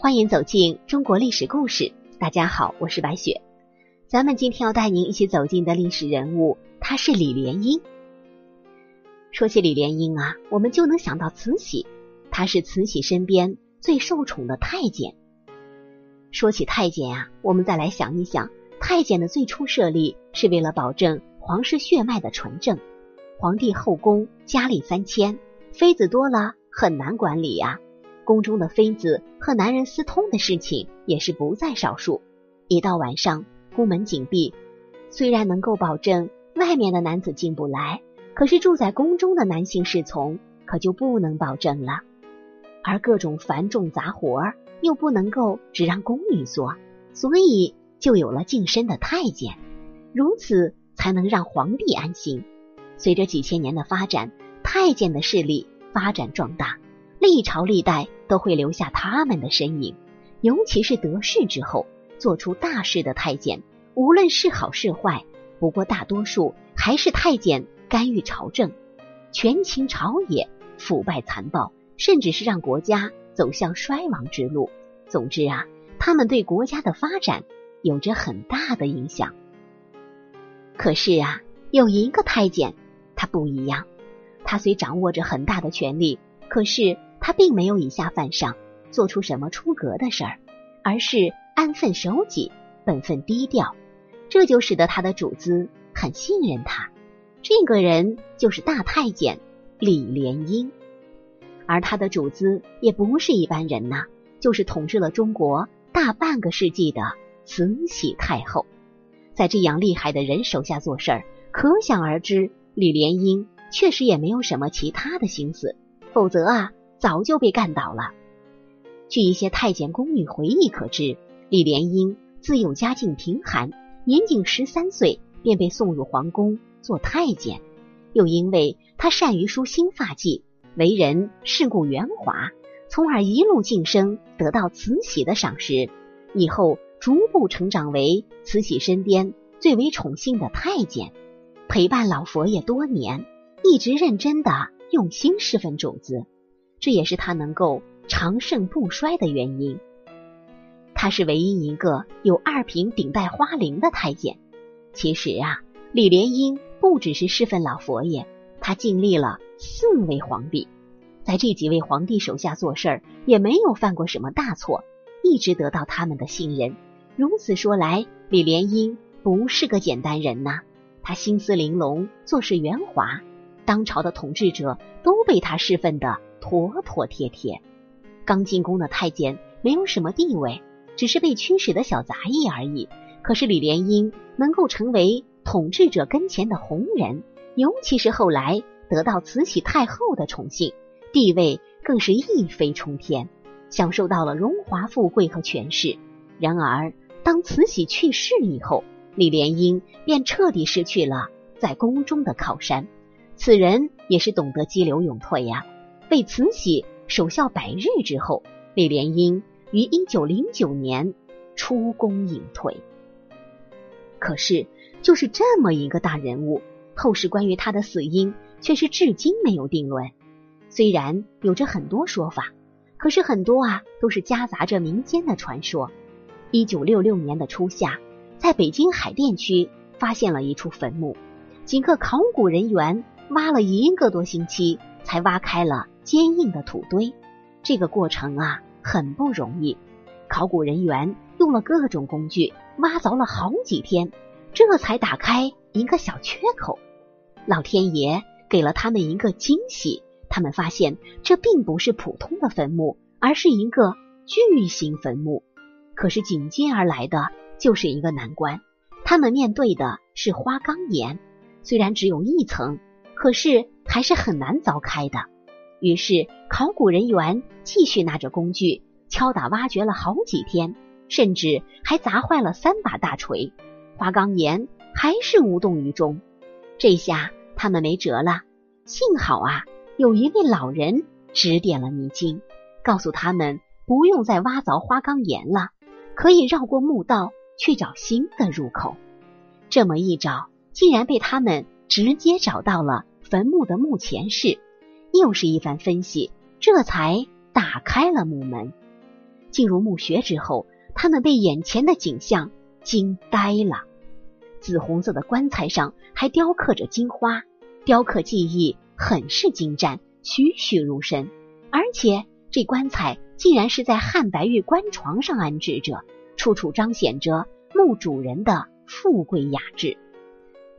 欢迎走进中国历史故事，大家好，我是白雪。咱们今天要带您一起走进的历史人物，他是李莲英。说起李莲英啊，我们就能想到慈禧，他是慈禧身边最受宠的太监。说起太监啊，我们再来想一想，太监的最初设立是为了保证皇室血脉的纯正，皇帝后宫佳丽3000，妃子多了很难管理啊，宫中的妃子和男人私通的事情也是不在少数。一到晚上，宫门紧闭，虽然能够保证外面的男子进不来，可是住在宫中的男性侍从可就不能保证了。而各种繁重杂活又不能够只让宫女做，所以就有了近身的太监，如此才能让皇帝安心。随着几千年的发展，太监的势力发展壮大，历朝历代都会留下他们的身影，尤其是得势之后做出大事的太监，无论是好是坏，不过大多数还是太监干预朝政，权倾朝野，腐败残暴，甚至是让国家走向衰亡之路。总之啊，他们对国家的发展有着很大的影响。可是啊，有一个太监他不一样，他虽掌握着很大的权力，可是他并没有以下犯上，做出什么出格的事儿，而是安分守己，本分低调，这就使得他的主子很信任他。这个人就是大太监李莲英。而他的主子也不是一般人呐，就是统治了中国大半个世纪的慈禧太后。在这样厉害的人手下做事儿，可想而知李莲英确实也没有什么其他的心思，否则啊，早就被干倒了。据一些太监宫女回忆可知，李莲英自幼家境贫寒，年仅13岁便被送入皇宫做太监。又因为他善于梳新发髻，为人世故圆滑，从而一路晋升，得到慈禧的赏识，以后逐步成长为慈禧身边最为宠幸的太监，陪伴老佛爷多年，一直认真的用心侍奉主子，这也是他能够长盛不衰的原因。他是唯一一个有2品顶戴花翎的太监。其实啊，李莲英不只是侍奉老佛爷，他经历了4位皇帝，在这几位皇帝手下做事儿也没有犯过什么大错，一直得到他们的信任。如此说来，李莲英不是个简单人呐，他心思玲珑，做事圆滑，当朝的统治者都被他侍奉得妥妥帖帖。刚进宫的太监没有什么地位，只是被驱使的小杂役而已，可是李莲英能够成为统治者跟前的红人，尤其是后来得到慈禧太后的宠幸，地位更是一飞冲天，享受到了荣华富贵和权势。然而当慈禧去世以后，李莲英便彻底失去了在宫中的靠山，此人也是懂得激流勇退呀。被慈禧守孝100日之后，李莲英于1909年出宫隐退。可是就是这么一个大人物，后世关于他的死因却是至今没有定论。虽然有着很多说法，可是很多啊都是夹杂着民间的传说。1966年的初夏，在北京海淀区发现了一处坟墓，经过考古人员挖了1个多星期才挖开了坚硬的土堆，这个过程啊很不容易，考古人员用了各种工具挖凿了好几天，这才打开一个小缺口。老天爷给了他们一个惊喜，他们发现这并不是普通的坟墓，而是一个巨型坟墓。可是紧接而来的就是一个难关，他们面对的是花岗岩，虽然只有1层，可是还是很难凿开的。于是考古人员继续拿着工具敲打挖掘了好几天，甚至还砸坏了3把大锤，花岗岩还是无动于衷。这下他们没辙了，幸好啊有一位老人指点了迷津，告诉他们不用再挖凿花岗岩了，可以绕过墓道去找新的入口。这么一找，竟然被他们直接找到了坟墓的墓前室，又是一番分析，这才打开了墓门。进入墓穴之后，他们被眼前的景象惊呆了。紫红色的棺材上还雕刻着金花，雕刻技艺很是精湛，栩栩如生。而且这棺材竟然是在汉白玉棺床上安置着，处处彰显着墓主人的富贵雅致。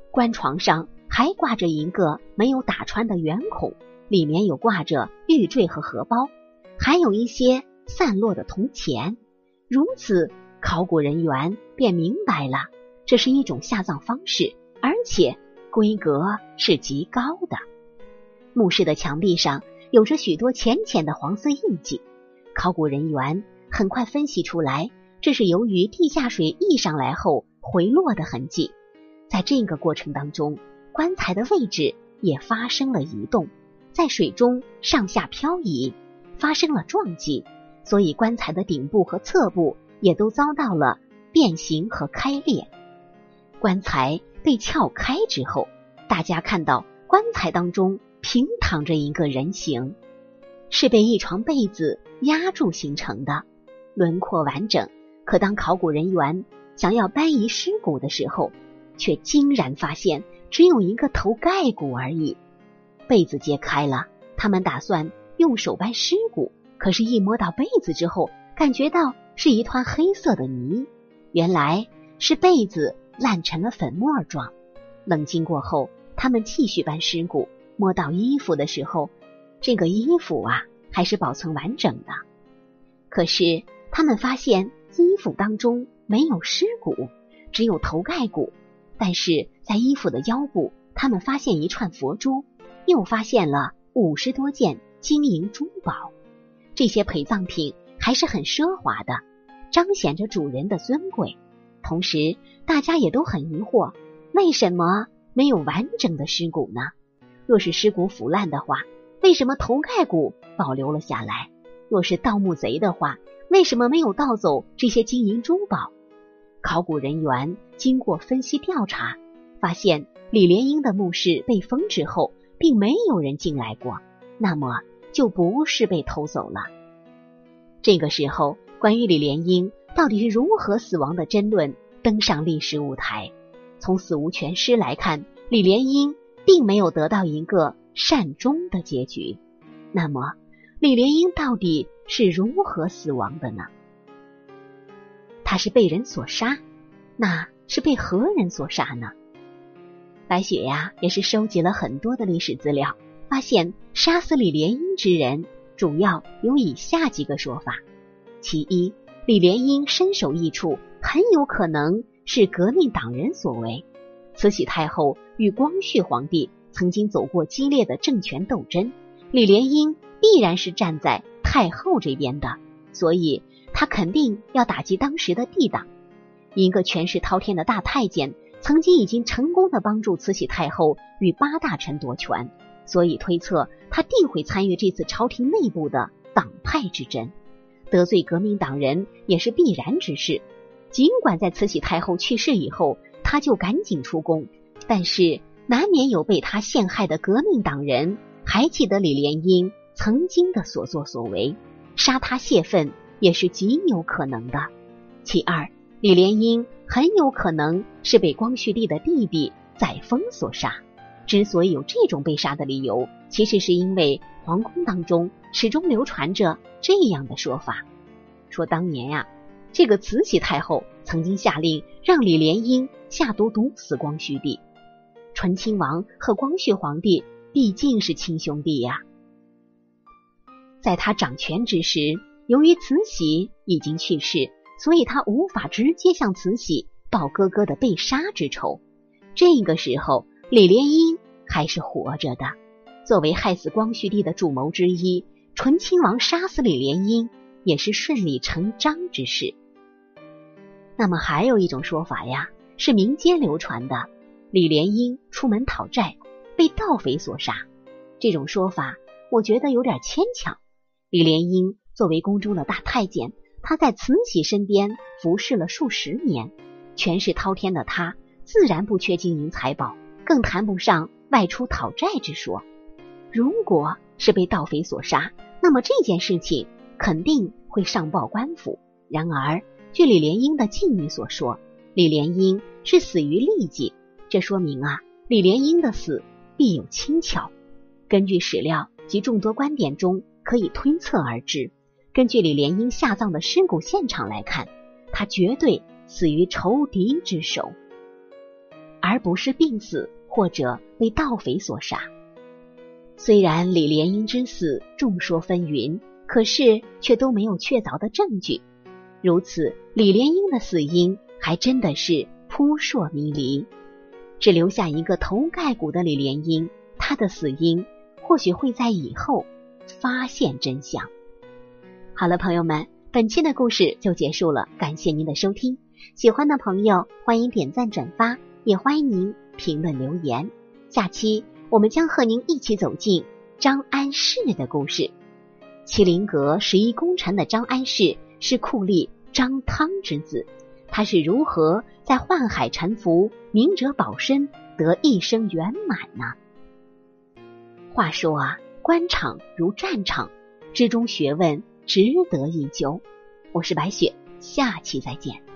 棺床上还挂着一个没有打穿的圆孔，里面有挂着玉坠和荷包，还有一些散落的铜钱。如此，考古人员便明白了，这是一种下葬方式，而且规格是极高的。墓室的墙壁上有着许多浅浅的黄色印记，考古人员很快分析出来，这是由于地下水溢上来后回落的痕迹。在这个过程当中，棺材的位置也发生了移动，在水中上下漂移，发生了撞击，所以棺材的顶部和侧部也都遭到了变形和开裂。棺材被撬开之后，大家看到棺材当中平躺着一个人形，是被一床被子压住形成的，轮廓完整。可当考古人员想要搬移尸骨的时候，却惊然发现只有一个头盖骨而已。被子揭开了，他们打算用手搬尸骨，可是一摸到被子之后，感觉到是一团黑色的泥，原来是被子烂成了粉末状。冷静过后，他们继续搬尸骨，摸到衣服的时候，这个衣服还是保存完整的。可是他们发现衣服当中没有尸骨，只有头盖骨。但是在衣服的腰部，他们发现一串佛珠，又发现了50多件金银珠宝。这些陪葬品还是很奢华的，彰显着主人的尊贵。同时大家也都很疑惑，为什么没有完整的尸骨呢？若是尸骨腐烂的话，为什么头盖骨保留了下来？若是盗墓贼的话，为什么没有盗走这些金银珠宝？考古人员经过分析调查，发现李莲英的墓室被封之后，并没有人进来过，那么就不是被偷走了。这个时候，关于李莲英到底是如何死亡的争论登上历史舞台。从死无全尸来看，李莲英并没有得到一个善终的结局。那么，李莲英到底是如何死亡的呢？他是被人所杀，那是被何人所杀呢？白雪也是收集了很多的历史资料，发现杀死李莲英之人主要有以下几个说法。其一，李莲英身首异处，很有可能是革命党人所为。慈禧太后与光绪皇帝曾经走过激烈的政权斗争，李莲英必然是站在太后这边的，所以他肯定要打击当时的帝党。一个权势滔天的大太监曾经已经成功的帮助慈禧太后与8大臣夺权，所以推测他定会参与这次朝廷内部的党派之争，得罪革命党人也是必然之事。尽管在慈禧太后去世以后他就赶紧出宫，但是难免有被他陷害的革命党人还记得李莲英曾经的所作所为，杀他泄愤也是极有可能的。其二，李莲英很有可能是被光绪帝的弟弟载沣所杀。之所以有这种被杀的理由，其实是因为皇宫当中始终流传着这样的说法，说当年这个慈禧太后曾经下令让李莲英下毒毒死光绪帝。醇亲王和光绪皇帝毕竟是亲兄弟在他掌权之时，由于慈禧已经去世，所以他无法直接向慈禧报哥哥的被杀之仇。这个时候李莲英还是活着的，作为害死光绪帝的主谋之一，醇亲王杀死李莲英也是顺理成章之事。那么还有一种说法是民间流传的，李莲英出门讨债被盗匪所杀。这种说法我觉得有点牵强，李莲英作为宫中的大太监，他在慈禧身边服侍了数十年，权势滔天的他自然不缺金银财宝，更谈不上外出讨债之说。如果是被盗匪所杀，那么这件事情肯定会上报官府。然而据李莲英的近女所说，李莲英是死于痢疾，这说明李莲英的死必有蹊跷。根据史料及众多观点中可以推测而知，根据李莲英下葬的尸骨现场来看，她绝对死于仇敌之手，而不是病死或者被盗匪所杀。虽然李莲英之死众说纷纭，可是却都没有确凿的证据。如此，李莲英的死因还真的是扑朔迷离。只留下一个头盖骨的李莲英，她的死因或许会在以后发现真相。好了，朋友们，本期的故事就结束了，感谢您的收听。喜欢的朋友欢迎点赞转发，也欢迎您评论留言。下期我们将和您一起走进张安世的故事。麒麟阁11功臣的张安世是酷吏张汤之子，他是如何在宦海沉浮，明哲保身，得一生圆满呢？话说官场如战场，之中学问值得一究。我是白雪，下期再见。